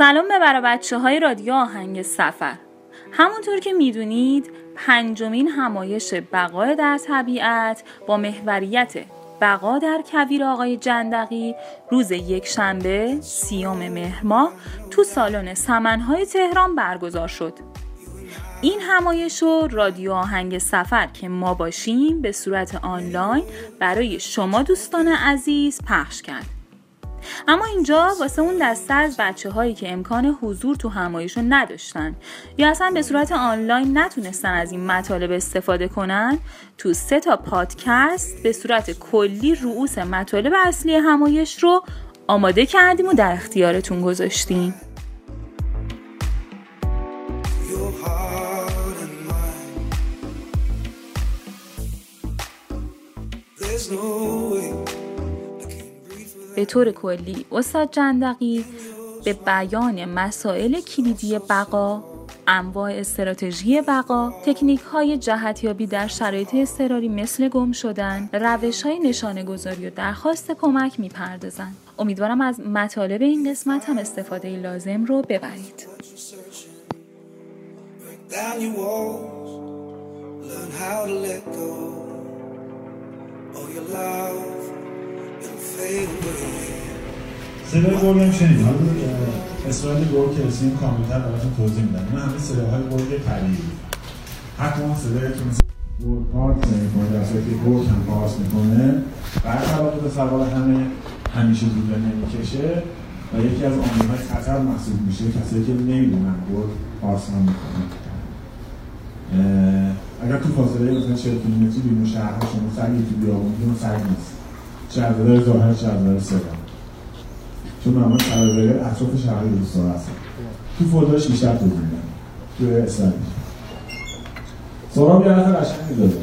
سلام به بچه‌های رادیو آهنگ سفر. همونطور که میدونید پنجمین همایش بقاء در طبیعت با محوریت بقا در کویر آقای جندقی روز یکشنبه 30 مهر ماه تو سالن سمنهای تهران برگزار شد. این همایش رو رادیو آهنگ سفر که ما باشیم به صورت آنلاین برای شما دوستان عزیز پخش کرد. اما اینجا واسه اون دسته از بچه‌هایی که امکان حضور تو همایش رو نداشتن یا اصلا به صورت آنلاین نتونستن از این مطالب استفاده کنن، تو 3 تا پادکست به صورت کلی رؤوس مطالب اصلی همایش رو آماده کردیم و در اختیارتون گذاشتیم. به طور کلی استاد جندقی به بیان مسائل کلیدی بقا، انواع استراتژی بقا، تکنیک‌های جهتیابی در شرایط اضطراری مثل گم شدن، روش‌های نشانه‌گذاری و درخواست کمک می‌پردازند. امیدوارم از مطالب این قسمت هم استفاده لازم رو ببرید. صدای گرگم شنید، حالا اسرائیل گرگ که رسیم کاملتر براتون توضیح میدن. این همه صداهای گرگ طبیعی بود، حتی اون صدایی که مثل گرگ پارت نمیکنه، در صورتی که گرگ هم پارت میکنه برخلاف به سوال همه همیشه زوده نمیکشه و یکی از عامل‌های خطر محسوب میشه کسایی که نمیدونن گرگ پارت نمیکنه. اگر تو فاصله مثلا 40 کیلومتری بیرون شهرها شما سگی تو بیابون بیرون سگ نیست، شهردار ظاهر شهردار سلام، چون معمولا شهردار اطراف شهر دوستان هستن. تو فوداش میشه تو میدن تو اسلامی سراب یه حرف قشنگ میدازن،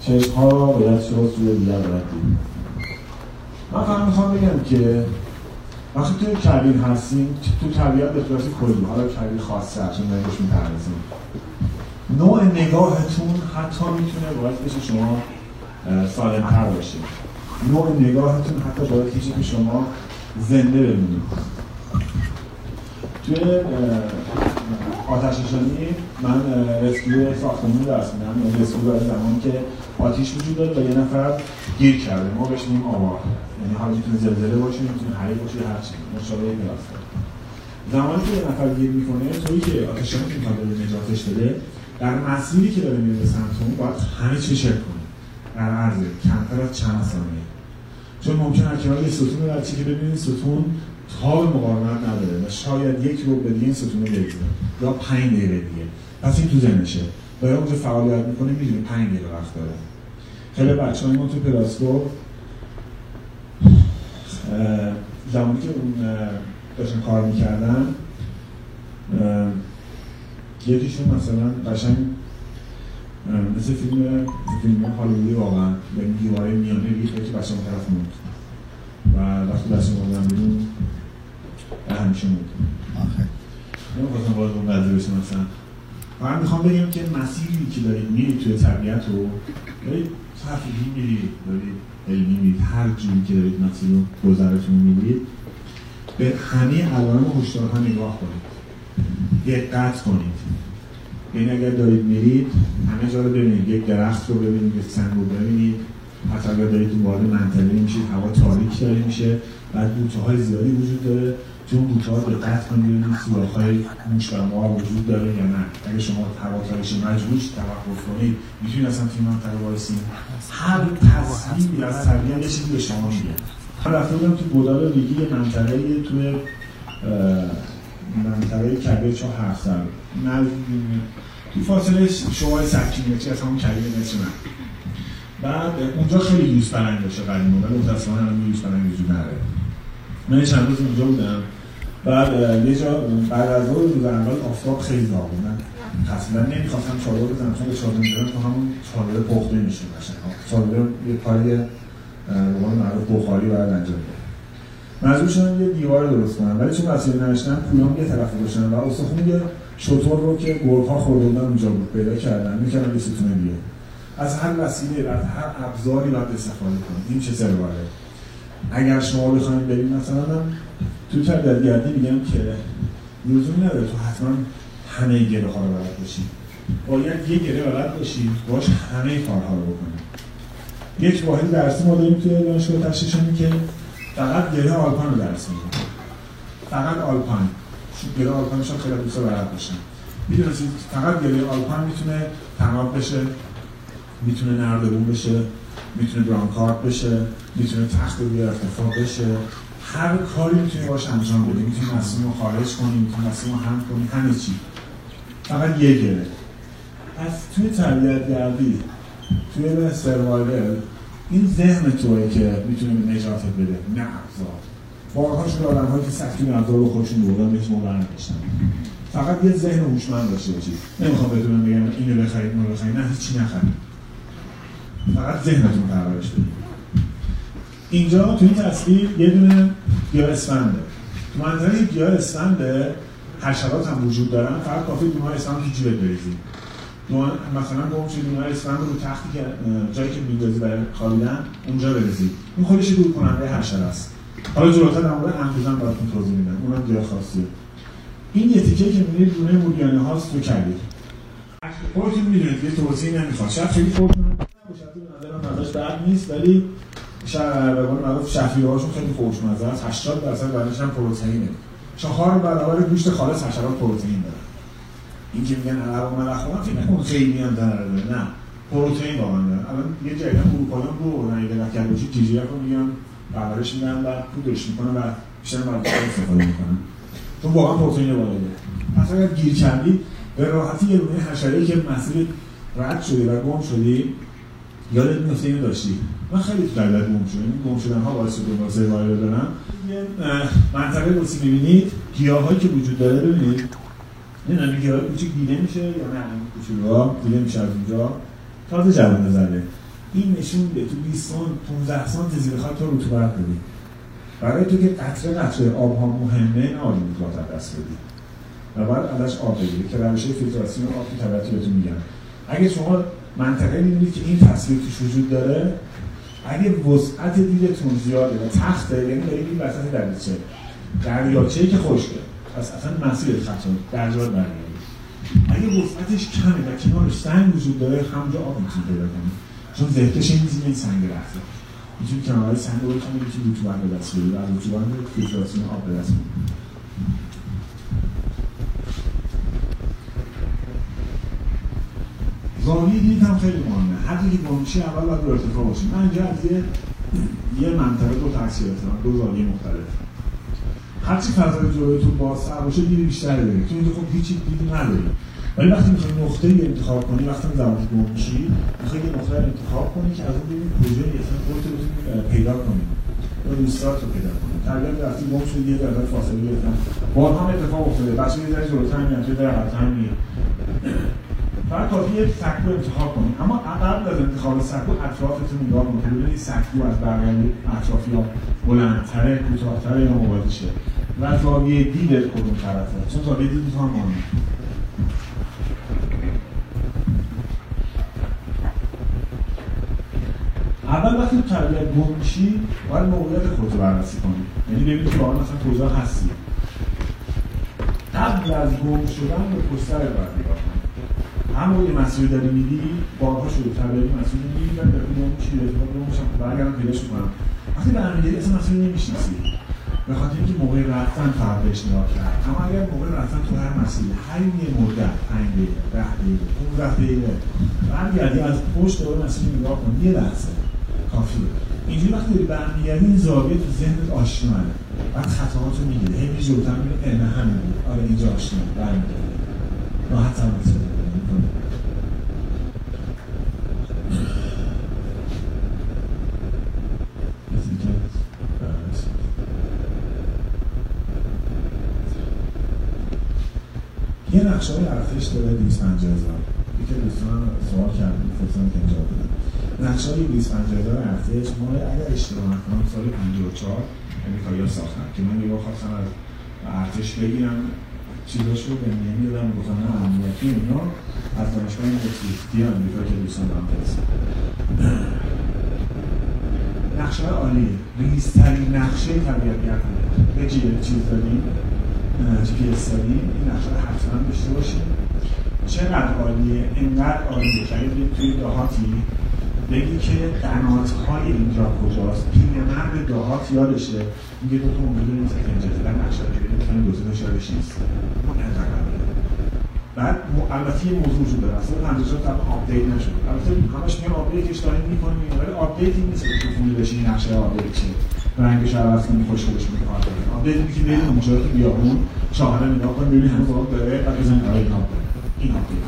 چشمها را باید شما سوی دیگر باید دید. من فهم میخوام بگم که وقتی توی کویر هستیم، تو طبیعت به صورت کلی، حالا کویر خاصه چون بهش میپردازیم، نوع نگاهتون حتی میتونه باید بشه شما سالم‌تر باشید. نوع نگاهتون حتی باید کشید که شما زنده بمونید. توی آتش‌نشانی من رسکیو ساختمون درست میدم، یعنی رسکیو برای زمانی که آتیش وجود داره و یه نفر گیر کرده، ما بهش میگیم آوار، یعنی حالا میتونه زلزله باشه، میتونه حریق باشه، هرچی مشابه این درسته. زمانی که یه نفر گیر میکنه، توی که آتش‌نشانی که میتونه نجاتش بده، در مسیری که داره میره به سمتون باید همه چی شکل کنه در عرض کمتر از چند ثانیه، چون ممکنه کنار یه ستون رو برچی که ببینید ستون تاب مقاومت نداره و شاید یک رو به دیگه این ستون رو بگیره یا 5 دقیقه دیگه، پس این تو ذهنشه و یا اونجا فعالیت میکنه میدونه 5 دقیقه وقت داره. خیلی بچه‌های ما تو پلاسکو زمانی که اون داشتن کار میکردن، یکیشون مثلا قشنگ مثل فیلم هالیوودی واقعا به این دیواره میانه ریخته که بچه اون طرف موند و وقتی بچه موندن بیرون همیشه موند. آخه نمیخواستم باید اون قدر بشه. مثلا من میخوام بگم که مسیری که دارید میرید توی طبیعت رو دارید تفریحی میرید، دارید علمی میرید، هر جوری که دارید مسیر رو گذرتون میرید به همه علائم و هشدارها نگاه کنید، دقت کنید. این اگر دارید میرید همه جا رو ببینید، یک درخت رو ببینید، یک سنگ رو ببینید، حتی اگر دارید اون وارد منطقه میشید هوا تاریک داره میشه، بعد بوته‌های زیادی وجود داره، چون بوته‌ها دقت کنید ببینید سوراخ‌های موش و مار وجود داره یا نه. اگه شما هوا تاریک مجبور شید توقف کنید، میتونید اصلا توی منطقه وایسید. هر تصمیمی از طبیعت یه چیزی به شما میده. من رفته بودم تو گودال ریگی، منطقه‌ای توی منطقه کویر 470 تو فاصله شمال 100 کیلومتری از همون کویر متر من. بعد اونجا خیلی یوز پلنگ داشته قدیم، ولی متاسفانه الان یوز پلنگ وجود نداره. من چند روز اونجا بودم، بعد یه جا بعد از اون روز اول آفتاب خیلی داغ بود، من اصلا نمیخواستم چادر بزنم، چون چادر می‌زدم تو همون چادر پخته میشه، مثلا چادر یه کاری به قول معروف بخاری بعد انجام بده. مجبور شدم یه دیوار درست کنم، ولی چون وسیله نداشتم پولام یه طرف گذاشتم و استخون یه شطور رو که گرگ‌ها خورده بودن اونجا بود پیدا کردم، می‌کردم به ستون دیگه. از هر وسیله و هر ابزاری باید استفاده کنید. این چه ثروته. اگر شما بخواید برید مثلا تو طبیعت گردی میگم که لزومی نداره تو حتما همه گره‌ها رو بلد باشی. باید یک گره بلد باشی، باش همه کارها رو بکنی. یک واحد درسی ما داریم توی دانشگاه تشریحشون که فقط گره آلپاین رو درس می‌کنه. فقط آلپاین. گره آلپاینش خیلی دوستا بلد باشن. می‌دونید فقط گره آلپاین میتونه تناب بشه، میتونه نردبون بشه، میتونه برانکارد بشه، میتونه تخت بی ارتفاع بشه. هر کاری میتونی باش انجام بدی، میتونی مسیر رو خارج کنی، میتونی مسیر رو هم کنی، همه چی. فقط یه گره. پس توی طبیعت گردی، توی سروایوال، این ذهن توئه که میتونه نجاتت بده، نه ابزار. بارها شده آدم‌هایی که سختی به ابزار رو خودشون بردن بهشون برنداشتن. فقط یه ذهن هوشمند داشته باشی. نمیخوام بدونم بگم اینو بخرید، اونو بخرید، نه هیچی نخرید. فقط ذهنتون پرورش بدید. اینجا توی این تصویر یه دونه گیاه اسفنده. تو منظره گیاه اسفنده حشرات هم وجود دارن، فقط کافی دونه های اسفند تو جیبت بریزی. مثلا گم شد دونه های اسفند رو تختی که جایی که میندازی برای خوابیدن اونجا بریزی. این خودش دور کننده حشره است. حالا جلوتر در مورد انفوزن براتون توضیح میدم. اونم گیاه خاصیه. این یه تیکه که می‌بینید دونه موریانه هاست تو کبیر. خودتون می‌دونید که توضیح نمی‌خواد. شاید خیلی خوب نباشه، به نظرم ازش بد نیست، ولی شاید بگم معروف شفیه‌هاشون خیلی خوشمزه است. 80% ورزش هم پروتئینه. 4 برابر گوشت خالص حشرات پروتئین داره. این که میگن عرق ملخ خوردن فکر نکن خیلی هم ضرر داره. نه، پروتئین واقعا داره. الان یه جایی اروپایی‌ها رو نه ایده کاربوچی جیجیرا رو میگن، پرورش میدن، بعد پودرش میکنن و بیشتر مردم استفاده میکنن. چون واقعا پروتئین بالاییه. پس اگر گیر کردی به راحتی یه دونه حشره‌ای که مسیر رد شده و گم شدی یادت میفته اینو داشتی. من خیلی تو دردت گم شدن‌ها باعث دوباره وایرال دارن. یه منطقه بوسی می‌بینید، گیاهایی که وجود داره ببینید. نمی‌دونم گیاه کوچیک دیده میشه یا نه، کوچولو دیده میشه از اونجا. تازه جوانه زده. این نشون میده تو 20 سانت 15 سانت زیر خاک تو رطوبت بده. برای تو که قطره آب‌ها مهمه، آب می‌خواد دست بدی. و بعد ازش آب بگیری که روش فیلتراسیون آب تو طبیعت بهتون میگم. اگه شما منطقه می‌بینید که این تصویر توش وجود داره، اگه وسعت دیدتون زیاده و تخته، یعنی دارید این وسط دریاچه دریاچه‌ای که خشکه، پس اصلا مسیر خطا درجات برمی‌گردید. اگه وسعتش کمه و کنارش سنگ وجود داره، همونجا آب می‌تونید پیدا کنید، چون زهکش این زیر سنگ رفته، می‌تونید کنارهای سنگ رو بکنید، می‌تونید رطوبت به دست بیارید و از رطوبت فیلتراسیون آب به دست بیارید. زاویه دید هم خیلی مهمه. حتی که گمشی اول باید به ارتفاع باشیم. من اینجا از یه منطقه دو تکثیر دارم، دو زاویه مختلف. هرچی فضای جلوی تو بازتر باشه دیدی بیشتری داری. تو اینجا خب هیچی دیدی نداری. ولی وقتی میخوای نقطه‌ای انتخاب کنی، وقتی زاویه گمشی، میخوای یه نقطه انتخاب کنی که از اون ببینی کجایی اصلا خودت رو پیدا کنی. اون استارت رو پیدا کنی. طبیعتاً وقتی گم شدی یه درجه فاصله گرفتن. باز هم اتفاق افتاده. بچه‌ها یه ذره جلوتر میان، یه ذره عقب‌تر میان. فقط کافیه سکو انتخاب کنید، اما قبل از انتخاب سکو اطرافتون نگاه کنید، ببینید سکو از بقیه اطرافیان بلندتره، کوتاه‌تره یا مبادشه و زاویه دیدت کدوم طرفه، چون زاویه دیدتون هم مهمه. اول وقتی تو طبیعت گم میشی باید موقعیت خودت رو بررسی کنید، یعنی ببینید که واقعا مثلا کجا هستی. قبل از گم شدن به پشت‌سرت باید نگاه کنید. همون یه مسئولی داری میدی، بارها شده تبلیغی مسئولی میدیدن، به خودمون چیده، خودمونشم برگردم پیداش میکنم. وقتی برمیگردی اصلا مسئولی نمیشناسی، به خاطر اینکه موقع رفتن فقط بهش نگاه کرد. اما اگر موقع رفتن تو هر مسئله هر یه مدت 5 دقیقه، 10 دقیقه، 15 دقیقه برمیگردی از پشت دوباره مسئولی نگاه کن، یه لحظه کافیه. اینجوری وقتی داری برمیگردی این زاویه تو ذهنت آشناله، بعد خطاهاتو میگیری، هی میری جلوتر میبینی عین همین بود، آره اینجا آشناله، برمیگردی راحت تموم. یه نقشه های عرفش داره 250,000. یکی دوستان سوال کردن، فرصتم که جواب بدم. نقشه های 250,000 عرفش ما اگر اشتباه نکنم سال 54 امریکایی‌ها ساختن که من یهو خواستم از ارتش بگیرم چیزاشو به میانی دادم گفتن امنیتی اینا از دانشگاه یونیورسیتی امریکا که دوستان دارم فرستم. نقشه عالیه. ریزترین نقشه طبیعت گردی. به چیز دادیم توی استادی این نقشه رو حتما داشته باشید. چقدر عالیه، اینقدر عالیه که اگه توی دهاتی بگی که قنات‌های اینجا کجاست، پیرمرد دهات یادشه میگه تو ممکنه نیست اینجا زدن نقشه رو بگیری، میتونه گزینه شارش نیست. بعد البته یه موضوع وجود داره، اصلا تنظیمات هم آپدیت نشده. البته همش میگه آپدیتش داریم می‌کنیم، ولی آپدیت این نیست که فونی بشه این نقشه آپدیت شه. رنگش عوض کنی، خوشگلش می‌کنه. آپدیت اینه که ببینید مشاهده بیابون، چاهره نگاه کنید، ببینید هنوز آب داره، بعد بزنید آره این آب داره. این آپدیت.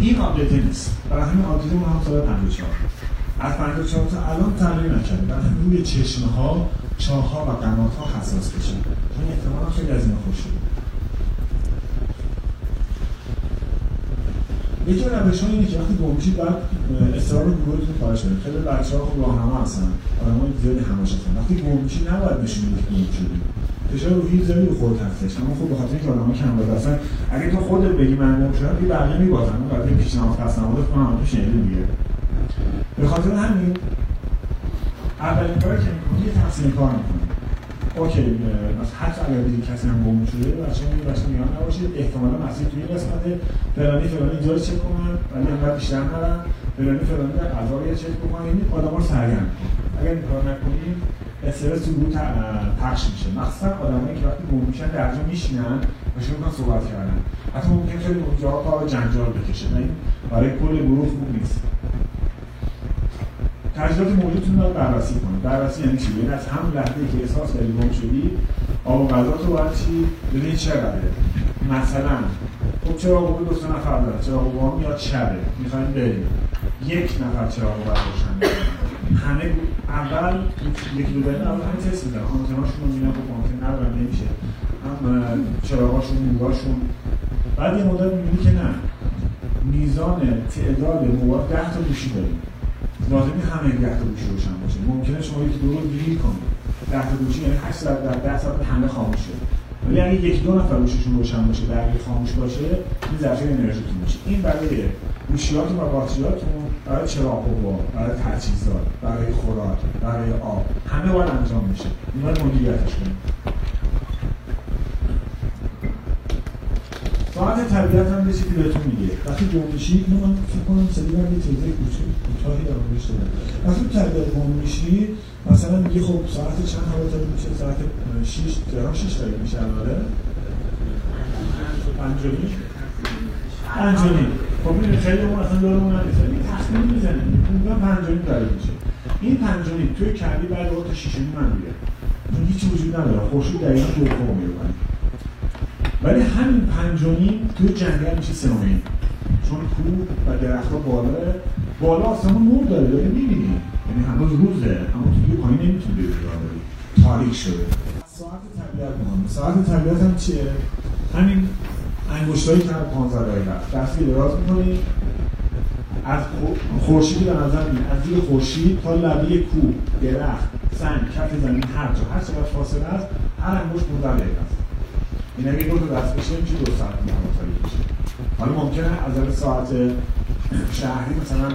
این آپدیت نیست. برای همین آپدیت ما هم سال 54. از 54 تا الان تغییر نکرده. برای همین روی چشم‌ها، چاه‌ها و قنات‌ها حساس بشه. این احتمالاً خیلی از اینا خوب شده. یکی روش‌ها اینه که وقتی گم میشید بعد اصرار گروهتون خواهش کنید. خیلی بچه‌ها خب راهنما هستن، آدمای زیادی هماشون. وقتی گم میشید نباید نشون بدید که گم شدید. فشار روحی زیادی رو خودت هستش، اما خب به خاطر اینکه آدم‌ها کم وزن هستن، اگه تو خودت بگی من گم شدم، یه بقیه میبازن. اون بعد پیشنهاد خاص نموده کنم، اون شنیده میگه. به خاطر همین اولین کاری که می‌کنی تحسین کار می‌کنی. اوکی، مثلا حتی اگر دیدید کسی هم گم شده بچه‌ها میگه بچه‌ها میان نباشید، احتمالاً مسیر توی قسمته فلانی فلانی جا رو چک کنن، ولی انقدر بیشتر نرن، فلانی فلانی در غذا رو چک بکنن، یعنی آدم‌ها رو سرگرم می‌کنن. اگر این کار نکنید استرس تو گروه پخش میشه، مخصوصا آدمایی که وقتی گم میشن درجا میشینن و شروع می‌کنن صحبت کردن، حتی ممکنه خیلی اونجاها پا به جنجال بکشه، نه برای کل گروه خوب نیست. تجربات موجودتون رو بررسی کنید. بررسی یعنی چی؟ یعنی از همون لحظه‌ای که احساس کردید گم شدید، آب و غذاتون رو باید چی؟ ببینید چقدره. مثلا خب چراغ قوه دو نفر داره، چراغ قوه میاد شبه، میخوایم بریم. یک نفر چراغ قوه روشن میکنه. همه اول یکی دو دقیقه اول همین تست میزنن، آنتناشون رو میبینن، خب آنتن ندارن نمیشه. هم چراغاشون، نوراشون. بعد یه مدت میبینی که نه، میزان تعداد مواد 10 تا گوشی داریم. لازمی همه 10 تا گوشی روشن باشه. ممکنه شما یکی دو روز گیر کنید. 10 تا گوشی یعنی 8 ساعت در 10 ساعت همه خاموش شده. ولی اگه یکی دو نفر گوشیشون روشن باشه، بقیه خاموش باشه، این ذخیره انرژیتون باشه. این برای گوشیاتون و باتریاتون، برای چراغ‌قوا، برای تجهیزات، برای خوراک، برای آب، همه باید انجام بشه. اینا رو مدیریتش کنید. ساعت طبیعت هم بسید که بهتون میگه وقتی گم میشید، من فکر کنم سلیبر یه تیزه کوتاهی در موردش داره. وقتی طبیعت گم میشید مثلا میگه خب ساعت چند هواتاری میشه؟ ساعت 6 تهران 6 دقیقه میشه البته 5:30. خب میدونی خیلی اون اصلا دارمون ندیسن این تخمین میزنه اونگاه 5:30 داره میشه. این 5:30 توی کردی بعد وقت 6:30 من میره چون هیچی وجود نداره، خورشید دقیقا دوم میره. ولی همین 5:30 توی جنگل میشه 3:30 چون کوه و درخت‌ها بالاه، بالا آسمون نور داره، داری می‌بینی، یعنی هنوز روزه، اما توی پایین نمیتونی ببینی، تاریک شده. ساعت طبیعت مهمه. ساعت طبیعت هم چیه؟ همین انگشتایی که 15 دقیقه دستی دراز می‌کنی از خورشید به نظر میاد، از دید خورشید تا لبه کوه، درخت، سنگ، کف زمین، هر جا هر چقدر فاصله است، هر انگشت 15 دقیقه است. این اگه دو تا دست بشه میشه 2 ساعت مهماتایی بشه. حالا ممکنه از ساعت شهری مثلا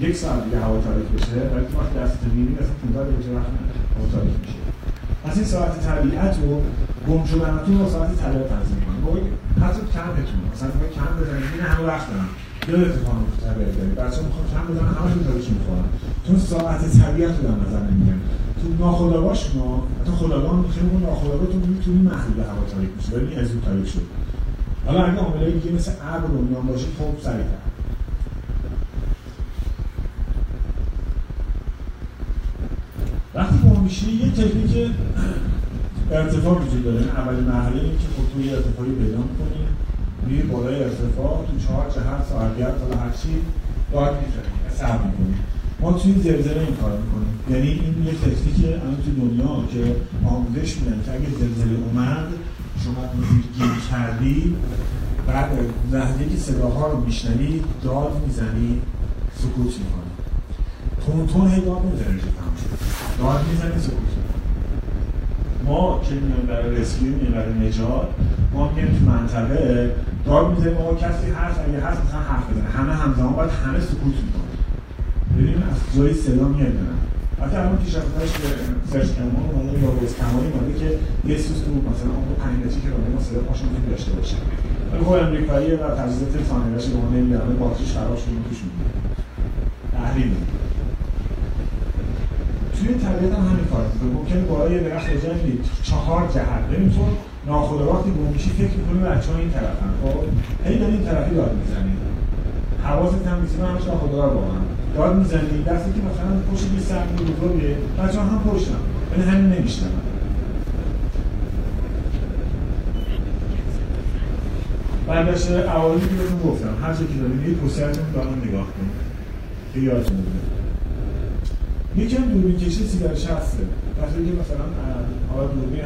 1 ساعت دیگه هوا تاریک بشه، ولی تو وقت دست میبینی اصلا 15 دقیقه وقت نداره هوا تاریک میشه. پس این ساعت طبیعت رو گم شدنتون با ساعت طبیعت تنظیم کنید. باید حتی کمتون مثلا باید کم بزنید، این همه وقت دارم یادت خانم طبیعت دارید بچه ها میخوام کم بزنم همشون دارشون میخوانم چون ساعت طبیعت رو در نظر نمیگیرم. تو ناخودآگاه شما، حتی خودآگاه هم خیلی اون ناخودآگاهتون میتونی محلول هوا تاریک میشه، ولی از اون تاریک شد. حالا اگه عاملای دیگه مثل ابر و میان باشه خب سریع‌تر. وقتی گم میشی یه تکنیک ارتفاع وجود داره. اولین مرحله اینه که خب توی ارتفاعی پیدا می‌کنی، میری بالای ارتفاع، تو 4 جهت تا هر چی داد می‌زنی، سر می‌کنی. ما توی زلزله این کار میکنیم، یعنی این یه تکنیکه الان توی دنیا که آموزش میدن که اگه زلزله اومد شما گیر کردی، بعد لحظه‌ای که صداها رو میشنوی داد میزنی، سکوت میکنی، تونتون هی داد نمیزنی، داد میزنی، سکوت میکنی. ما که میان برای رسکیو میان برای نجات، ما میان تو منطقه داد میزنیم، ما کسی هست اگه هست مثلا حرف بزنه، همه همزمان باید همه سکوت میکنن. ببینیم از جایی صدا میاد، البته الان پیشرفتش که سرچ کردم اومده یا بس کمالی اومده که یه سوز تو مثلا اون پنجاتی که راه مسئله پاشون داشته باشه. ولی خب امریکاییه و تجهیزات سانرش به معنی میاره باکسش خراب شده توشون. تحلیل توی طبیعت هم همین کار می‌کنه. ممکنه با یه درخت جنگلی چهار جهت ببین تو ناخودآگاه گمشی فکر می‌کنی بچه‌ها این طرفن. خب هی دارین این طرفی داد می‌زنید. حواست هم نیست همش ناخودآگاه واقعا. داد می‌زنید دستی که مثلا پشت یه سنگ بزرگه، بچه‌ها هم پشتن. ولی همین نمی‌شنن. برداشت اولی که بهتون گفتم هر چه که دارید یه پوسترتون به آن نگاه کنید. به یادتون بده. یکم دوربین کشی سیگار 60 وقتی که مثلا حالا دوربین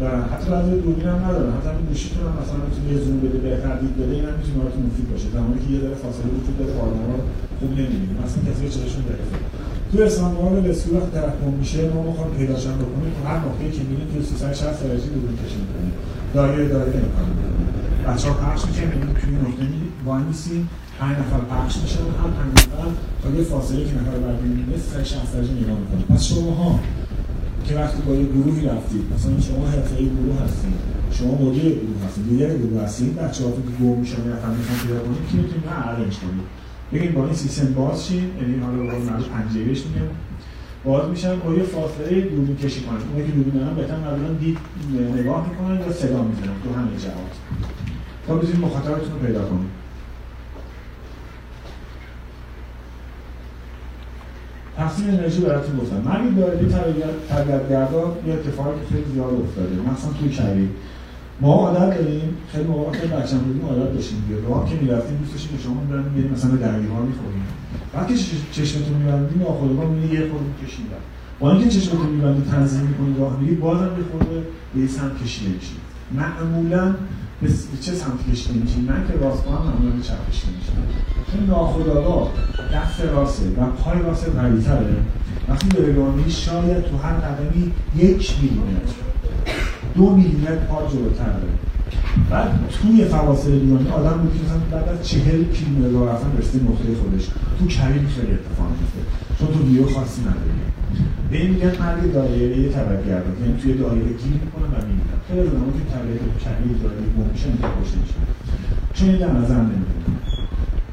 دارن حتی بعضی دوربین هم ندارن حتی همین گوشیتون هم مثلا میتونه یه زوم بده بهتر دید بده این هم میتونه براتون مفید باشه زمانی که یه ذره فاصله وجود داره آدما رو خوب نمی‌بینیم مثلا کسی که چشمشون درسته تو رسانه‌ها به صورت تراکم میشه ما می‌خوام پیداشون بکنیم تو هر نقطه‌ای که می‌بینید تو 360 درجه دوربین کشی می‌کنید دایره می‌کنید بچه‌ها پخش میشه می‌بینید توی نقطه وایسی 5 نفر پخش میشن هم 5 نفر تا یه فاصله که نفر بعد می‌بینه 360 درجه نگاه می‌کنه. پس شماها که وقتی با یه گروهی رفتید مثلا شما حرفه‌ای گروه هستید، شما مدیر گروه هستید، لیدر گروه هستید، بچه‌هاتون که گم میشن یا فهمیدن که دارن چی می‌کنن، نه ارنج کنید. ببین با این سیستم باز شین، یعنی حالا به قول معروف پنجره‌اش میگم. باز میشن با یه فاصله دوربین کشی کنن. اونایی که دوربین دارن بهتر معلوماً دید نگاه می‌کنن یا صدا می‌زنن تو همین جهات. تا ببینید مخاطبتون رو پیدا کنید. تقسیم انرژی براتون گفتم. من دایره طبیعت‌گردا یه اتفاقی خیلی زیاد افتاده. مثلا توی شهری ما عادت داریم خیلی موقع بچه‌ها بودیم عادت داشتیم دیگه. راه که می‌رفتیم دوستش که شما دارین می‌رین مثلا درگیرها می‌خوریم. وقتی چشمتون می‌بندید ناخودآگاه می‌بینید یه خورده کشیدن. با اینکه چشمتون می‌بندید تنظیم می‌کنید راه می‌رید بازم یه خورده به این سمت کشیده می‌شید. معمولاً به چه سمت کشیده می‌شید؟ من که راست پاهم معمولاً چپ کشیده می‌شم. چون ناخودآگاه دست راسته و پای راست قوی‌تره وقتی داره راه میری شاید تو هر قدمی 1 میلیمتر 2 میلیمتر پا جلوتره بعد توی فواصل دورانی آدم بود که مثلا بعد از 40 کیلومتر راه رفتن رسیده نقطه خودش تو کویر خیلی اتفاق میفته چون تو ویو خاصی نداری به این میگن مرگ دایره طبیعت‌گردا یعنی توی دایره گیر میکنن و میمیرن خیلی از آدم‌ها توی طبیعت کویر دایره گم میشن یا کشته میشن چون این در نظر نمیاد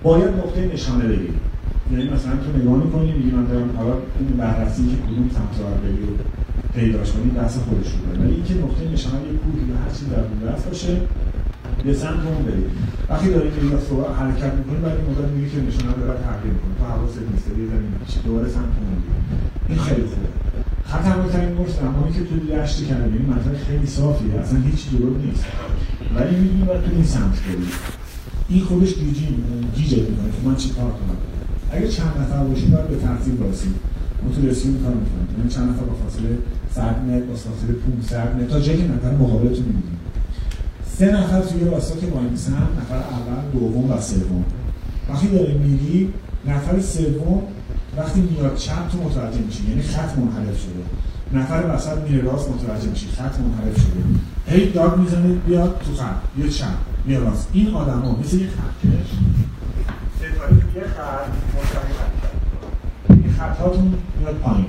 باید نقطه نشانه بگیریم یعنی مثلا تو نگاه می‌کنی میگی من دارم حالا این بررسی که کدوم سمت رو بگیرو پیداش کنی دست خودش رو ولی اینکه نقطه نشانه یک کوهی به هر چیز در بوده باشه به سمت اون برید وقتی دارید اینو سوار حرکت می‌کنید بعد این مدت میگی که نشانه رو داره تغییر می‌کنه تو حواست نیست دیگه نمی‌شه دوباره سمت اون می‌ری این خیلی خوبه خطرناک‌ترین نقطه همونی که تو دشت کنه یعنی مثلا خیلی صافیه اصلا هیچ دروغ نیست ولی می‌بینی بعد تو این سمت بری این خودش گیجه میکنه که من چی کار کنم اگه چند نفر باشید باید به ترتیب رسید ما تو رسیم کار میکنم یعنی چند نفر با فاصله 100 متر با فاصله 500 متر تا جایی که نفر مقابلتون میبینید 3 نفر توی راستا که وایمیسن نفر اول دوم و سوم وقتی داره میری نفر سوم وقتی میاد چپ تو متوجه میشی یعنی خط منحرف شده نفر وسط میره راست متوجه میشی خط منحرف شده هی داد میزنه بیاد تو خط یا چپ یا راست این آدما مثل یه خطکش ستایی که یه خط مستقیم حرکت این خطاتون میاد پایین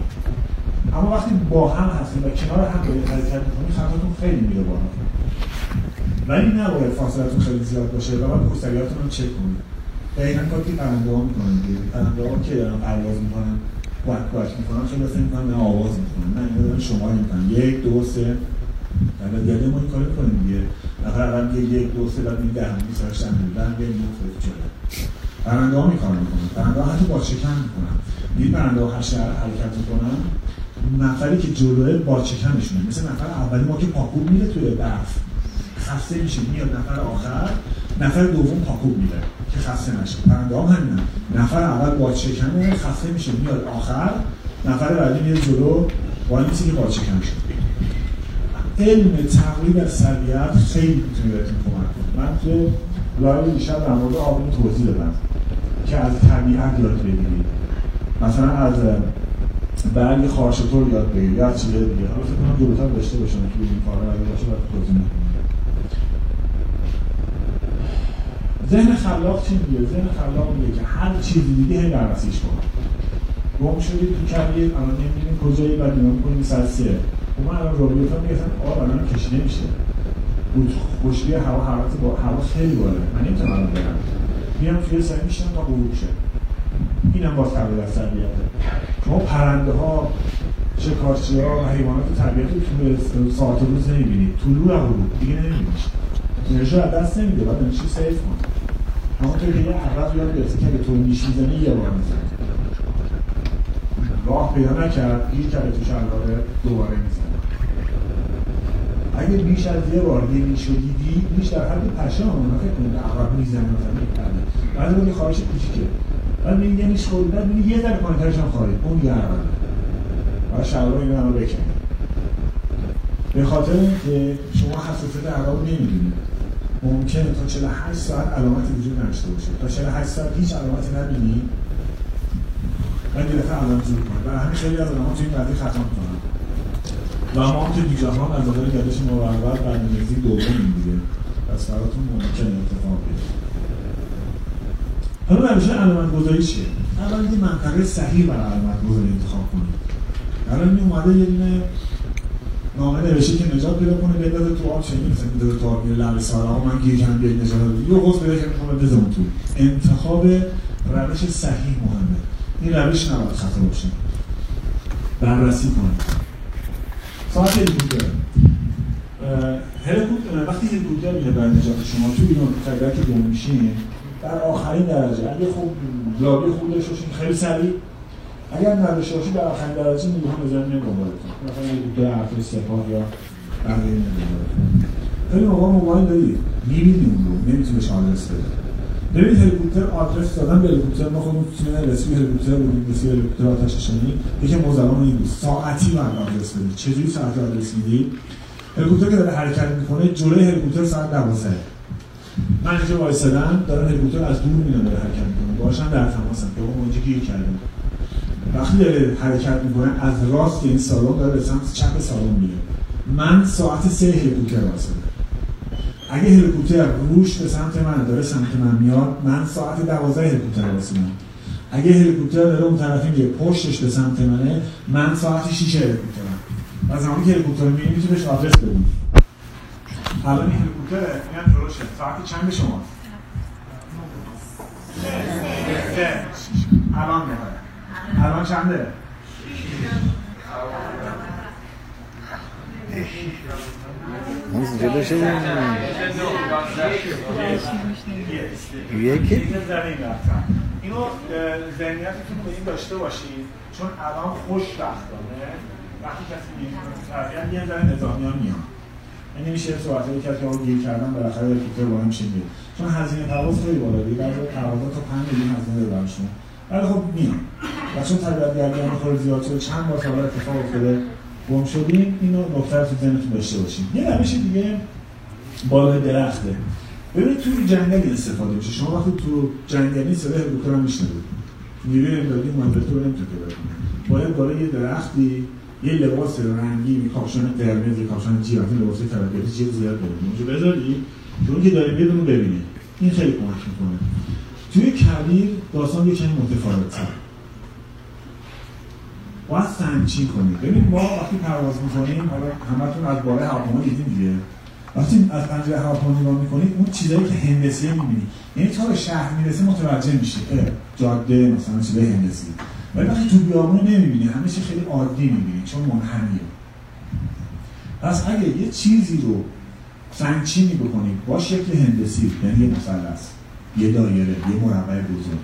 اما وقتی با هم هستیم و کنار هم باید حرکت میکنیم خطاتون خیلی میره بالا ولی نباید فاصلتون خیلی زیاد باشه و باید پوستریاتون رو چک کنید دقیقاً کاری که پرنده‌ها میکنن پرنده‌ها که دارن پرواز میکنن کوک میکنن خیلی اصلا میکنن نه آواز میکنن نه اینا دارن شماری میکنن 1 2 3 ما دیگه ما این کارو می‌کنیم دیگه نفر اول 1 2 3 بعد میگه 10 بعد میگه 9 پرنده ها می‌خوام می‌کنم پرنده ها حتی با چکن می‌کنم این پرنده ها هشت حرکت می‌کنن نفری که جلوه با چکنش می‌کنه مثل نفر اولی ما که پاکوب میره توی برف خسته میشه میاد نفر آخر نفر دوم پاکوب میره که خسته نشه پرنده ها همینن نفر اول با چکنه خسته میشه میاد آخر نفر بعدی میره جلو با این که با چکن شده علم تقریب از طبیعت خیلی میتونی بهتون کمک کنه من تو لایو دیشب در مورد آبون توضیح دادم که از طبیعت یاد بگیرید مثلا از برگ خارشتور یاد بگیرید یا از چیزای دیگه حالا فکر کنم جلوتر داشته باشم که این کارا اگه باشه باید توضیح میکنم ذهن خلاق چی میگه؟ ذهن خلاق میگه که هر چیزی دیگه بررسیش کنم گم شدید تو کمیه، الان نمی‌دونیم کجایی، بعد نگاه می‌کنیم سرسیه. اون الان رادیاتور میگفتن آب الان کشیده میشه. بود خوشبی هوا، حرارت با هوا خیلی بالاست. من نمی‌تونم الان برم. میام توی سر میشم تا غروب شه. اینم باز تبدیل به طبیعته. شما پرنده‌ها، شکارچی‌ها و حیوانات طبیعی تو ساعت روز نمی‌بینید. طلوع و غروب دیگه نمی‌بینید. انرژی از دست نمیده، باید انرژی سیف کنه. همونطور که یه عقرب یاد گرفته که به تو نیش میزنه یه بار میزنه. راه پیدا نکرد، گیر کرده تو شلواره دوباره میزنه. اگه بیش از یه بار گیر شدیدی، بیش در حد پشه همونه فکر کنید عقرب میزنه میکنه. بعد اون یه خارش کوچیکه. بعد میگه یه نیش خورده، بعد میگه یه ذره پایین ترش هم خارید. اون یه عقربه. بعد شلوار این رو بکنید. به خاطر اینکه شما حساسیت عقرب نمیدونید. ممکنه تا 48 ساعت علامتی وجود نداشته باشه. تا 48 ساعت هیچ علامتی نبینی. باید گرفته علامت زور کنه. برای همین خیلی از علامات توی این قضیه خطا می‌کنن. و ما هم توی بیجهان از آقای گردش مورور برنامه‌ریزی دوم می‌گیره. پس براتون ممکنه اتفاق بیفته. حالا روش علامت‌گذاری چیه؟ اول اینکه منطقه صحیح برای علامت‌گذاری انتخاب کنید. الان این اومده یه دونه نامه نوشته که نجات پیدا کنه بندازه تو آب، چنین مثلا بندازه تو آب لب سارا من گیر کردم بیاید نجات بدید. یه قفل بده که می‌خوام بزنم تو. انتخاب روش صحیح مهمه. این روش نباید خطا باشه. بررسی کنید. ساعت هلیکوپتر. هلیکوپتر وقتی هلیکوپتر میاد برای نجات شما تو بیرون تگرک که گم میشین در آخرین درجه. اگه خوب لابی خوب داشته باشین خیلی سریع. اگر نداشته باشین در آخرین درجه نیروها به زمین نمی‌اوردتون. مثلا هلیکوپتر حرفی سپاه یا بقیه نمی‌اوردتون. خیلی موقع موبایل دارید. می‌بینید اون رو نمی‌تونید آدرس بدید. ببینید هلیکوپتر آدرس دادن به هلیکوپتر ما خودمون تو چنل رسمی هلیکوپتر بودیم، رسمی هلیکوپتر آتش نشانی یکی مزلان این بود. ساعتی برنامه آدرس بدید. چجوری ساعت آدرس میدید؟ هلیکوپتر که داره حرکت میکنه جلوی هلیکوپتر ساعت 12. من اینجا وایسادم، دارم هلیکوپتر از دور میاد داره حرکت میکنه. باشم در تماسم. بابا اونجا گیر کردم. وقتی داره حرکت میکنه از راست این سالن داره به سمت چپ سالن میره. من ساعت 3 هلیکوپتر وایسادم. اگه هلیکوپتر روش به سمت من داره سمت من میاد، من ساعت 12 هلیکوپتر واسمم. اگه هلیکوپتر داره اون طرفی میره پشتش به سمت منه، من ساعت 6 هلیکوپترم. و زمانی که هلیکوپتر میاد میتونی بهش آدرس بدی. حالا این هلیکوپتر میاد جلوشه. ساعت چند شماست؟ الان میاد. الان چنده؟ از جلوش یکی زمین رفتن اینو ذهنیتتون به این داشته باشید، چون الان خوشبختانه وقتی کسی میاد یه ذره نظامیان میان، یعنی میشه صحبتایی کرد که اون گیر کردن بالاخره فیکتور با هم شده، چون هزینه پرواز خیلی بالا دیگه، بعضی پروازا تا 5 میلیون هزینه دارن شون، ولی خب میان و چون طبیعت گردان خیلی زیاد شده چند بار سوال اتفاق افتاده گم شدیم. اینو نکته تو ذهنتون داشته باشیم. یه روش دیگه بالای درخته. ببینید توی جنگلی استفاده میشه. شما وقتی تو جنگلی صدای هلیکوپتر هم میشنوید. نیروی امدادی منطقه رو نمیتونه ببره. باید بالای یه درختی یه لباس رنگی، کاپشن قرمز، کاپشن جیاتی، لباس تربیتی چیز زیاد بدید. اونجا بذاری، چون که دارید بدون ببینید. این خیلی کمک میکنه. توی کویر داستان یکم متفاوته. باید سنگچین کنید. ببین ما وقتی پرواز میکنیم، حالا همتون از بالای هواپیما دیدیم دیگه، وقتی از پنجره هواپیما نگاه میکنید اون چیزایی که هندسیه میبینید، یعنی تا به شهر میرسی متوجه میشی جاده مثلا چیزای هندسی، ولی وقتی تو بیابون نمیبینی، همه چی خیلی عادی میبینی چون منحنیه. پس اگه یه چیزی رو سنگچینی بکنید با شکل هندسی، یعنی یه مثلث، یه دایره، یه مربع بزرگ،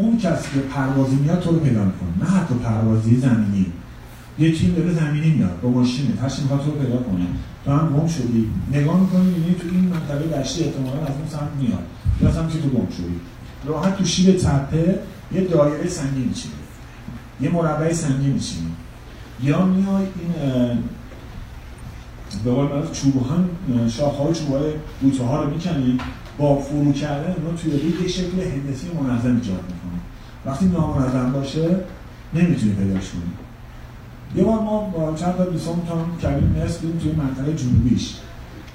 اون کسی که پروازی میاد تو رو پیدا میکنه. نه حتی پروازی زمینی. یه تیم داره زمینی میاد با ماشینه، هرچی میخواد تو رو پیدا کنه. تو هم گم شدی. نگاه میکنی میبینی تو این منطقه دشتی احتمالاً از اون سمت میاد. یا سمتی تو گم شدی. راحت تو شیب تپه یه دایره سنگی میچینی. یه مربع سنگی میچینی. یا میای این به قول معروف چوب‌ها، شاخه‌ها، چوب‌های بوته‌ها رو میکنی. با فرو کردن اون توی رید یه شکل هندسی منظم ایجاد میکنه. وقتی نامنظم باشه نمیتونی پیداش کنی. یه بار ما با چند تا دوستامون تا کردیم مصر، دیدیم توی منطقه جنوبیش.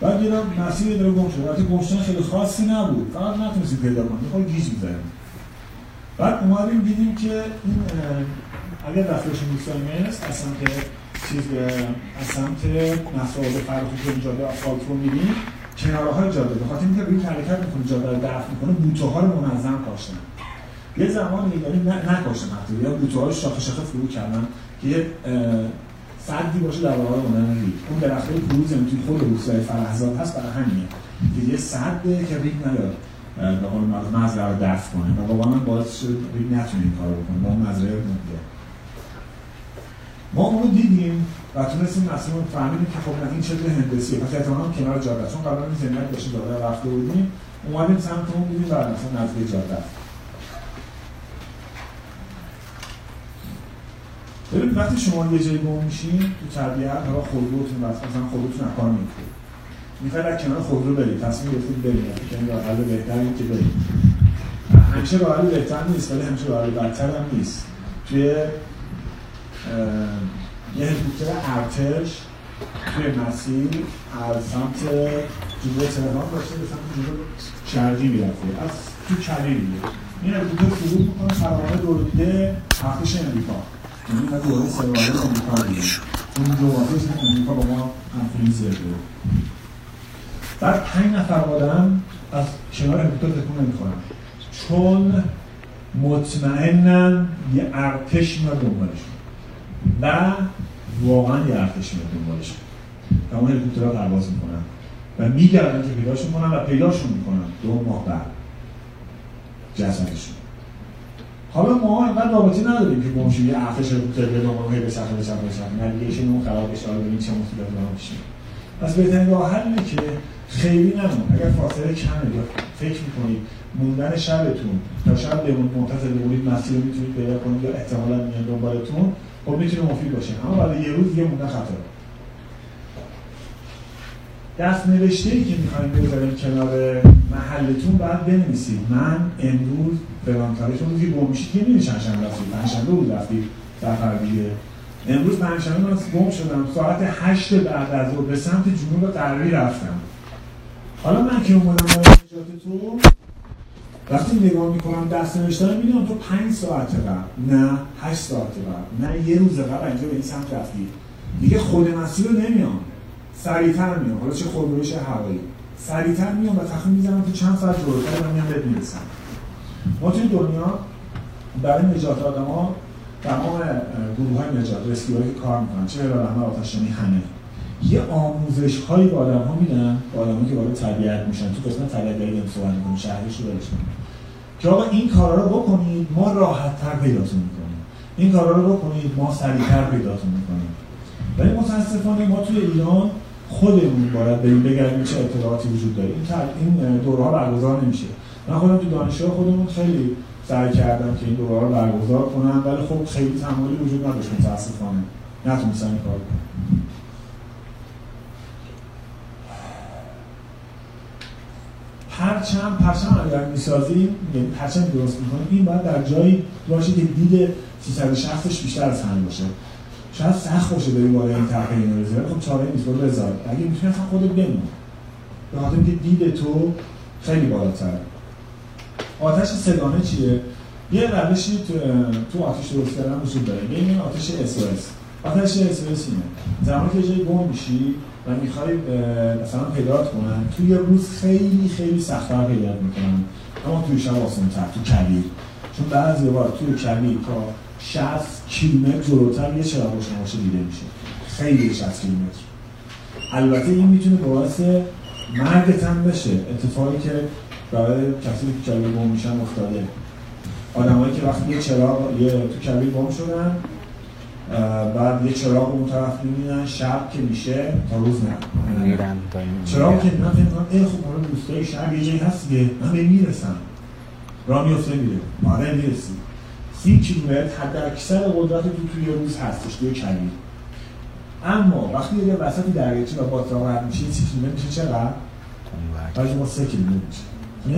بعد یه دفعه مسیر داره گم شد. البته گم شدن خیلی خاصی نبود. فقط نتونستیم پیدا کنیم. یه خورده گیج می‌زدیم. بعد اومدیم دیدیم که این اگر دستش میسایم است از سمت نصرآباد فرخ جاده آفالت رو می‌بینیم، کناره‌های جاده به خاطر اینکه روی حرکت می‌کنه جاده رو دفع می‌کنه، بوته‌ها رو منظم کاشتن. یه زمان می‌دونید نکاشتن یا بوته‌ها رو شاخه شاخه فرو کردن که یه سدی باشه در واقع اونم ریگ. اون درختای پروز هم توی خود روستای فرهزاد هست، برای همینه که یه سده که ریگ نداره. به قول معروف مزرعه رو دفع کنه و واقعا باعث شد ریگ نتونه این کارو بکنه. با مزرعه مونده. ما اونو دیدیم و تونستیم اصلا فهمیدیم که خب این شکل هندسیه. پس احتمالاً کنار جاده چون قبلا این زمینه داشتیم جاده رفته بودیم، اومدیم سمت اون دیدیم و مثلا نزدیک جاده است. ببینید وقتی شما یه جایی گم میشین تو طبیعت، حالا خودروتون واسه مثلا خودروتون کار میکنه. میخواید از کنار خودرو برید، تصمیم گرفتید برید. یعنی راحت بهتر این که برید. همیشه راحت بهتر نیست، ولی همیشه راحت بدتر هم نیست. توی یه هلیکوپتر ارتش توی مسیر از سمت جنوب تهران داشته به سمت جنوب شرقی میرفته، از تو کلی میره. این هلیکوپتر فرود میکنه سروانه دوریده ارتش امریکا، یعنی تا دوره سروانه امریکا دیده اون دو ارتش امریکا با ما انفلوئنزا بود. بعد 5 نفر آدم از کنار هلیکوپتر تکون نمیخورن چون مطمئنن یه ارتش میاد دنبالشون و واقعا یه ارتش میاد دنبالشون و اون هلیکوپترها پرواز میکنن و میگردن که پیداشون کنن و پیداشون میکنن 2 ماه بعد جسدشون. حالا ما اینقدر رابطه نداریم که بمشیم یه ارتش هلیکوپتر به دنبال به سخت نویگیشن اون خراب بشه، حالا ببینیم چه مصیبت راه میشه. پس بهترین راه حله که خیلی نمون، اگر فاصله کمه یا فکر میکنید موندن شبتون تا شب بمونید منتظر بمونید مسیر رو میتونید پیدا کنید یا احتمالا میان دنبالتون، خب میتونه مفید باشه، اما بعد یه روز دیگه موندن خطره. دست نوشته‌ای که میخوایم بذاریم کنار محلتون باید بنویسید من امروز فلان تاریخ روزی گم میشید، یه می‌بینید چند شنبه رفتید، پنجشنبه بود رفتید سفر دیگه، امروز پنجشنبه من گم شدم ساعت 8 بعد از ظهر به سمت جنوب غربی رفتم. حالا من که اومدم برای نجات تو وقتی نگاه میکنم دست نوشته‌ام میبینم تو 5 ساعت قبل، نه 8 ساعت قبل، نه یه روز قبل اینجا به این سمت رفتی. دیگه خود مسیر رو نمیام، سریعتر میام، حالا چه خودرویی چه هوایی، سریعتر میام و تخمین میزنم تو چند ساعت جلوتر میام بهت میرسم. ما توی دنیا برای نجات آدما تمام گروه‌های نجات رسکیوهایی که کار میکنن چه هلال احمر، آتش‌نشانی، همه یه آموزش‌هایی به آدم‌ها میدن، به آدم‌هایی که وارد طبیعت میشن، تو قسمت طبیعت‌داری هم صحبت می‌کنیم، شهرش رو برشون که آقا این کارا رو بکنید ما راحت‌تر پیداتون می‌کنیم، این کارا رو بکنید ما سریع‌تر پیداتون می‌کنیم. ولی متأسفانه ما توی ایران خودمون باید بریم بگردیم چه اطلاعاتی وجود داره. این دوره‌ها برگزار نمیشه. من خودم تو دانشگاه خودمون خیلی سعی کردم که این دوره‌ها رو برگزار کنم، ولی خب خیلی تمایلی وجود نداشت متأسفانه، نتونستم این کارو بکنم. پرچم اگر میسازیم، یعنی پرچم درست میکنیم، این باید در جایی باشه که دید 360ش بیشتر از هم باشه. شاید سخت باشه بریم بالای این تپه اینو بزنیم، خب چاره نیست، برو بزار. اگه میتونی اصلا خودت بمون، به خاطر اینکه دید تو خیلی بالاتره. آتش 3 گانه چیه؟ یه روشی تو آتش درست کردن وجود داره، یعنی آتش SOS. آتش SOS اینه زمانی که جایی گم میشی و میخوایی مثلا پیدات کنن، توی یه روز خیلی خیلی سخت‌تر پیدات میکنن، اما توی شب آسان‌تر، تو کویر، چون بعضی بار توی کویر تا 60 کیلومتر جلوتر یه چراغ روشن‌باشه دیده میشه، خیلی 60 کیلومتر. البته این میتونه باعث مرگت هم بشه، اتفاقی که برای کسی که کویر گم میشن افتاده. آدمایی که وقتی یه چراغ تو کویر گم شدن بعد یه چراغ اون طرف می‌بینن، شب که میشه تا روز نه چراغ که من فکر کنم ای خب حالا دوستای شب یه جایی هست که من به میرسم، راه میفته میره، آره میرسی. 30 کیلومتر حد اکثر قدرت تو یه روز هستش توی کویر، اما وقتی یه وسط دریاچه و بادطاقه رد میشه 30 کیلومتر میشه چقدر؟ بعضی ما 3 کیلومتر میشه،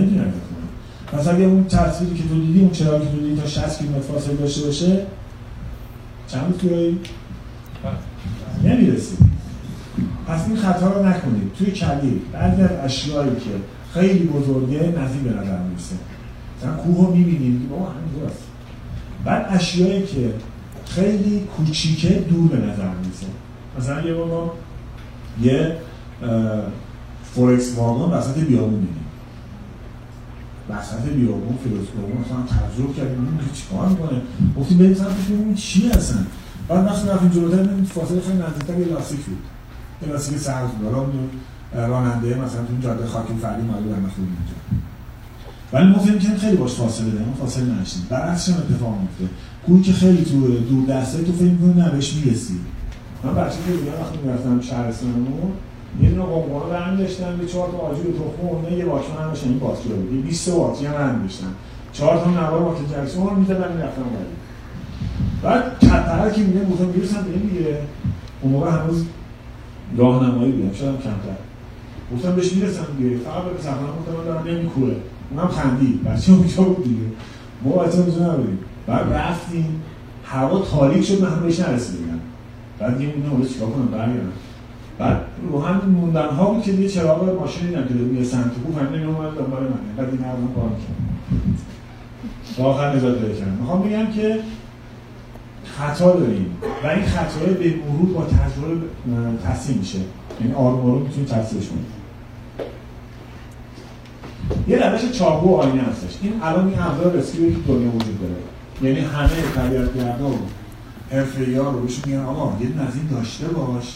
نمیدونم بکنم. پس اگه اون تصویری که تو دیدی، اون چراغی که تو دیدی تا 60 کیلومتر فاصله داشته باشه چند توی؟ نمیرسید. پس این خطا رو نکنید. توی کویر بعضی از اشیایی که خیلی بزرگه نزدیک به نظر میرسه. مثلا کوه رو میبینید که بابا همینجاست. بعد اشیایی که خیلی کوچیکه دور به نظر میسه. مثلا یه بار ما یه فورکس واگن وسط بیابون دیدیم، وسط بیابون فیروزکوه‌مون مثلا تعجب کردیم این چیکار می‌کنه، گفتیم بریم سمتش ببینیم چی هستن. بعد وقتی رفتیم جلوتر دیدیم فاصله خیلی نزدیک‌تر یه لاستیک بود، یه لاستیک سبز بالا بود، راننده مثلا تو جاده خاکی فعلی معلوم هم خوب می‌کنه، ولی ما فکر کنیم خیلی باش فاصله داریم، فاصله نشیم. برعکسش هم اتفاق میفته، گویی که خیلی تو دور دستای تو فکر می‌کنی نه بهش می‌رسی. من بچه‌ای بودم وقتی می‌رفتم شهرستانمون یه دونه قمقمه برمی داشتم، یه 4 تا آجور تخمه و اونه، یه واکمن هم داشتن، این باتری ها بود، یه 20 واتی هم هم داشتن، 4 تا نوار واکمن جرسی اون رو می‌دادن می‌رفتن باید. بعد کت‌پرد که می‌بینه بوتون ویروس هم داریم دیگه، اون موقع هنوز راهنمایی بودم، شاید هم کمتر. گفتم بهش می‌رسم دیگه، فقط به سفرم گفتم من دارم نمی‌کوره. اونم خندید، بچه هم کجا بود دیگه، ما بچه هم کجا نبودیم. بعد رفتیم، هوا تاریک شد، من هم بهش نرسیدم. بعد یه می‌دونم اونجا چیکار کنم برگردم. بعد رو هم موندن ها بود که دیگه چراغ ماشین دیدم که روی سمت کوپ همین اومد دنبال من. بعد این هوا کار کرد. واقعا نجات دادم. می‌خوام بگم که خطا داریم و این خطاهای به مرور با تجربه تصحیح میشه، یعنی آروم آروم میتونی تصحیحش کنی. یه روش چاقو و آینه هستش. این الان این ابزار رسکیوی که دنیا وجود داره، یعنی همه طبیعت‌گردا و حرفه‌ای‌ها رو بهش میگن آقا یه نظیر داشته باش،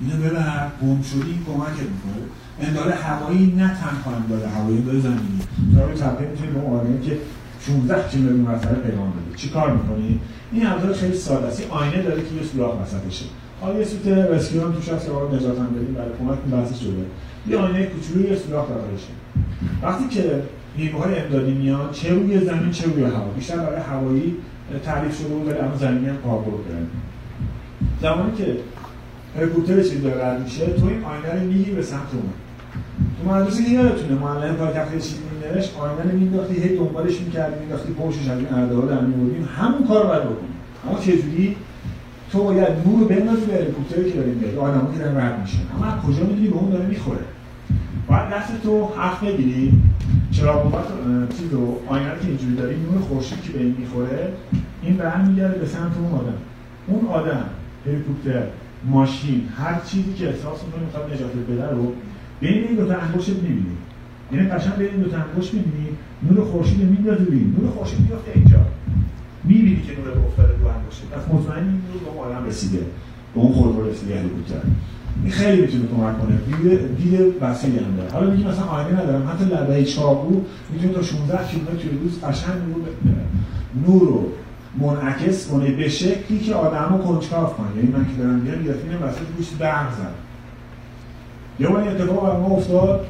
اینو ببر گم شدی کمکت می‌کنه. انداره هوایی نه تنها انداره هوایی، انداره زمینی. شما تقریبا می‌تونید اون آینه که 16 کیلومتر مسافت پیغام بده چیکار می‌کنی؟ این ابزار خیلی ساده است. آینه داره که یه سوراخ وسطشه، حالا یه سوت رسکیو هم توش هست که آقا نجات هم بدیم برای کمک بحث شده. یه آینه کوچولوی یه سوراخ داخلشه. وقتی که نیروهای امدادی میاد، چه روی زمین چه روی هوا، بیشتر برای هوایی تعریف شده بود، اما زمینی هم کاربرد داره. زمانی که هلیکوپتر چیز داره رد میشه، تو این آینه رو میگیری به سمت اون. تو مدرسه که یادتونه معلم پایتخت چیزی می‌نوشت، آینه رو مینداختی، هی دنبالش می‌کردی، مینداختی پشتش از این ارده‌ها در می‌آوردیم، همون کارو باید بکنیم. اما چجوری؟ تو باید نور بندازی به هلیکوپتری که داریم میاد، آینه‌ها که داره رد میشه. اما کجا می‌دونی به اون داره می‌خوره؟ باید دست تو حق بگیری، چرا بابت چیز رو آینه که اینجوری داری نور خورشید که به این میخوره، این برمیگرده به سمت اون آدم. اون آدم، هلیکوپتر، ماشین، هر چیزی که احساس می‌کنه میخواد نجاتت بده رو بین این دوتا انگشت میبینی. یعنی قشنگ بین این دوتا انگشت میبینی، نور خورشید رو میندازی ببین، نور خورشید میفته اینجا. میبینی که نور افتاده تو انگشت. پس مطمئنی نور به اون آدم رسیده، به اون خورشید رسیده هلیکوپتر. این خیلی میتونه کمک کنه، دید وسیعی هم داره. حالا بگیم مثلا آینه ندارم، حتی لبه چاقو میتونه تا 16 کیلومتر توی روز قشنگ نور رو منعکس کنه به شکلی که آدمو کنجکاو کنه. یعنی من که دارم میگم یادم میاد وسط گوش برق زد، یه بار اتفاق برای ما افتاد،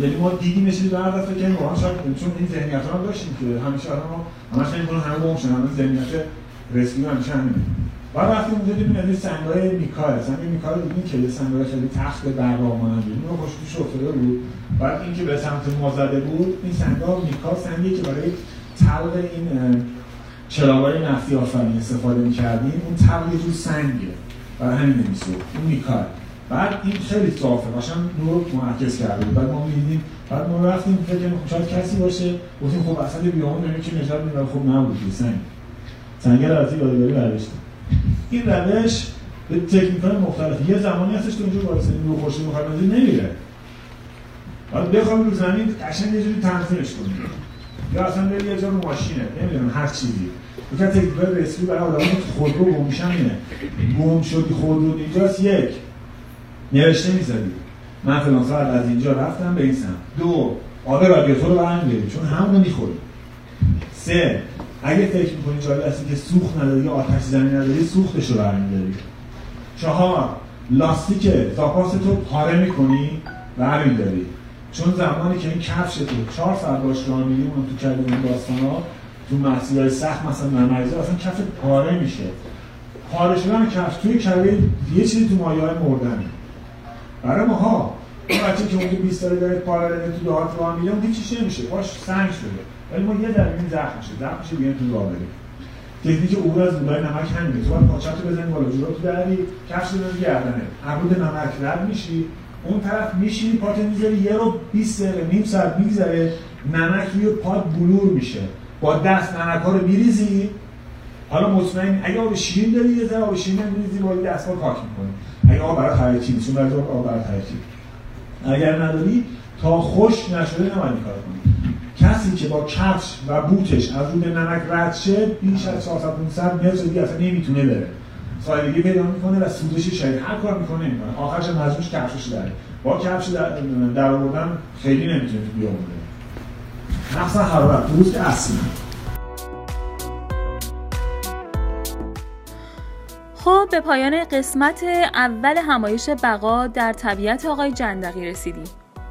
یعنی ما دیدیمش برق زد، فکر کردیم واقعا شاید چون این ذهنیت‌ها رو داشتیم که همیشه آدمو همش میگن همه گم شدن، همه ذهنیت رسمی همیشه همینه. بعد وقتی اونجا دیدیم از این سنگ‌های میکا، سنگ میکا رو دیدیم که یه سنگ‌های خیلی تخت برق‌مانند بود، اونو خوشش افتاده بود. بعد اینکه به سمت ما زده بود، این سنگ‌ها میکا سنگی که برای طلق این چراغ‌های نفتی آفرینی استفاده می‌کردیم، اون طلق یه جور سنگه، برای همین نمی‌سوخت، اون میکا. بعد این خیلی صافه، قشنگ نور منعکس کرده بود. بعد ما می‌دیدیم، بعد ما رفتیم فکر کردیم شاید کسی باشه، گفتیم خب اصلا بیامون ببینیم که نجات می‌ده، خب نبود، سنگ درازی یادگاری برداشت. این روش به تکنیک‌های مختلف. یه زمانی هستش که اونجور باید سنید رو خورشید بخواهد نزید نمیره، باید بخواهد رو زمین قشنگ یه جوری تنظیمش کنید، یا اصلا بری یه جا رو ماشینه، نمیدونم هر چیزی. یکی از تکنیک‌های رسمی برای آدم‌ها خودرو گم میشن اینه، گم شدی خودرو اینجاست، یک نوشته میزدی من فلان ساعت از اینجا رفتم به این سمت، دو آب رادیاتور رو برمی‌داری چون همون می‌خوری، سه اگه فکر می‌کنی جایی هستی که سوخت نداری، آتش زمین نداری، سوختش رو برمی‌داری. چهار، لاستیک زاپاس تو پاره می‌کنی و برمی‌داری. چون زمانی که این کفش تو 4 ساعت باش راه می‌ری، اون تو کلمون داستانا تو مسیرهای سخت مثلا نمایزه اصلا کفش پاره میشه. پاره شدن کفش توی کله یه چیزی تو مایه‌های مردنه. برای ماها، اون بچه‌ای که اون 20 ساله داره پاره تو دهات راه میره، اون چیزی نمیشه، پاش سنگ شده. ولی ما یه درمین زخم میشه، زخم میشه بیان تو راه بریم. تکنیک عبور از لوله‌ی نمک همینه، تو باید پاچه‌تو بزنی بالا، جوراب تو دردی، کفش بزنی گردنه، عمود نمک رد میشی، اون طرف میشی، پات میذاری یه رو 20 دقیقه نیم ساعت میگذره، نمک روی پات بلور میشه، با دست نمک‌ها رو میریزی، حالا مطمئن اگه آب شیرین دارید یه ذره آب شیرین می‌ریزید باید دستمال پاک می‌کنید. اگه آب برای حرکتی می‌شون برای آب برای حرکتی. اگر نداری تا خوش نشده نمایید کار کنید. کسی که با کفش و بوتش از رود نمک رد شه بیش از 400-500 متر دیگه اصلا نمیتونه بره. سایلگی پیدا می‌کنه و سودش شاید هر کار می‌کنه نمی‌کنه. آخرش مجبورش کفشش داره. با کفش در آوردن خیلی نمی‌تونه بیامونه. مثلا حرارت روز اصلی. خب به پایان قسمت اول همایش بقا در طبیعت آقای جندقی رسیدیم.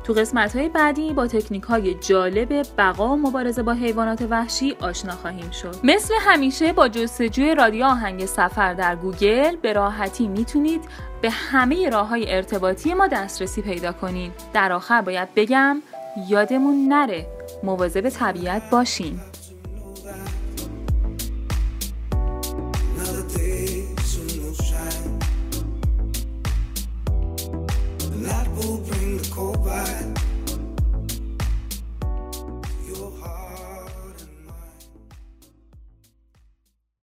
تو قسمت‌های بعدی با تکنیک‌های جالب بقا و مبارزه با حیوانات وحشی آشنا خواهیم شد. مثل همیشه با جستجوی رادیو آهنگ سفر در گوگل به راحتی میتونید به همه راه‌های ارتباطی ما دسترسی پیدا کنید. در آخر باید بگم یادمون نره مواظب طبیعت باشین.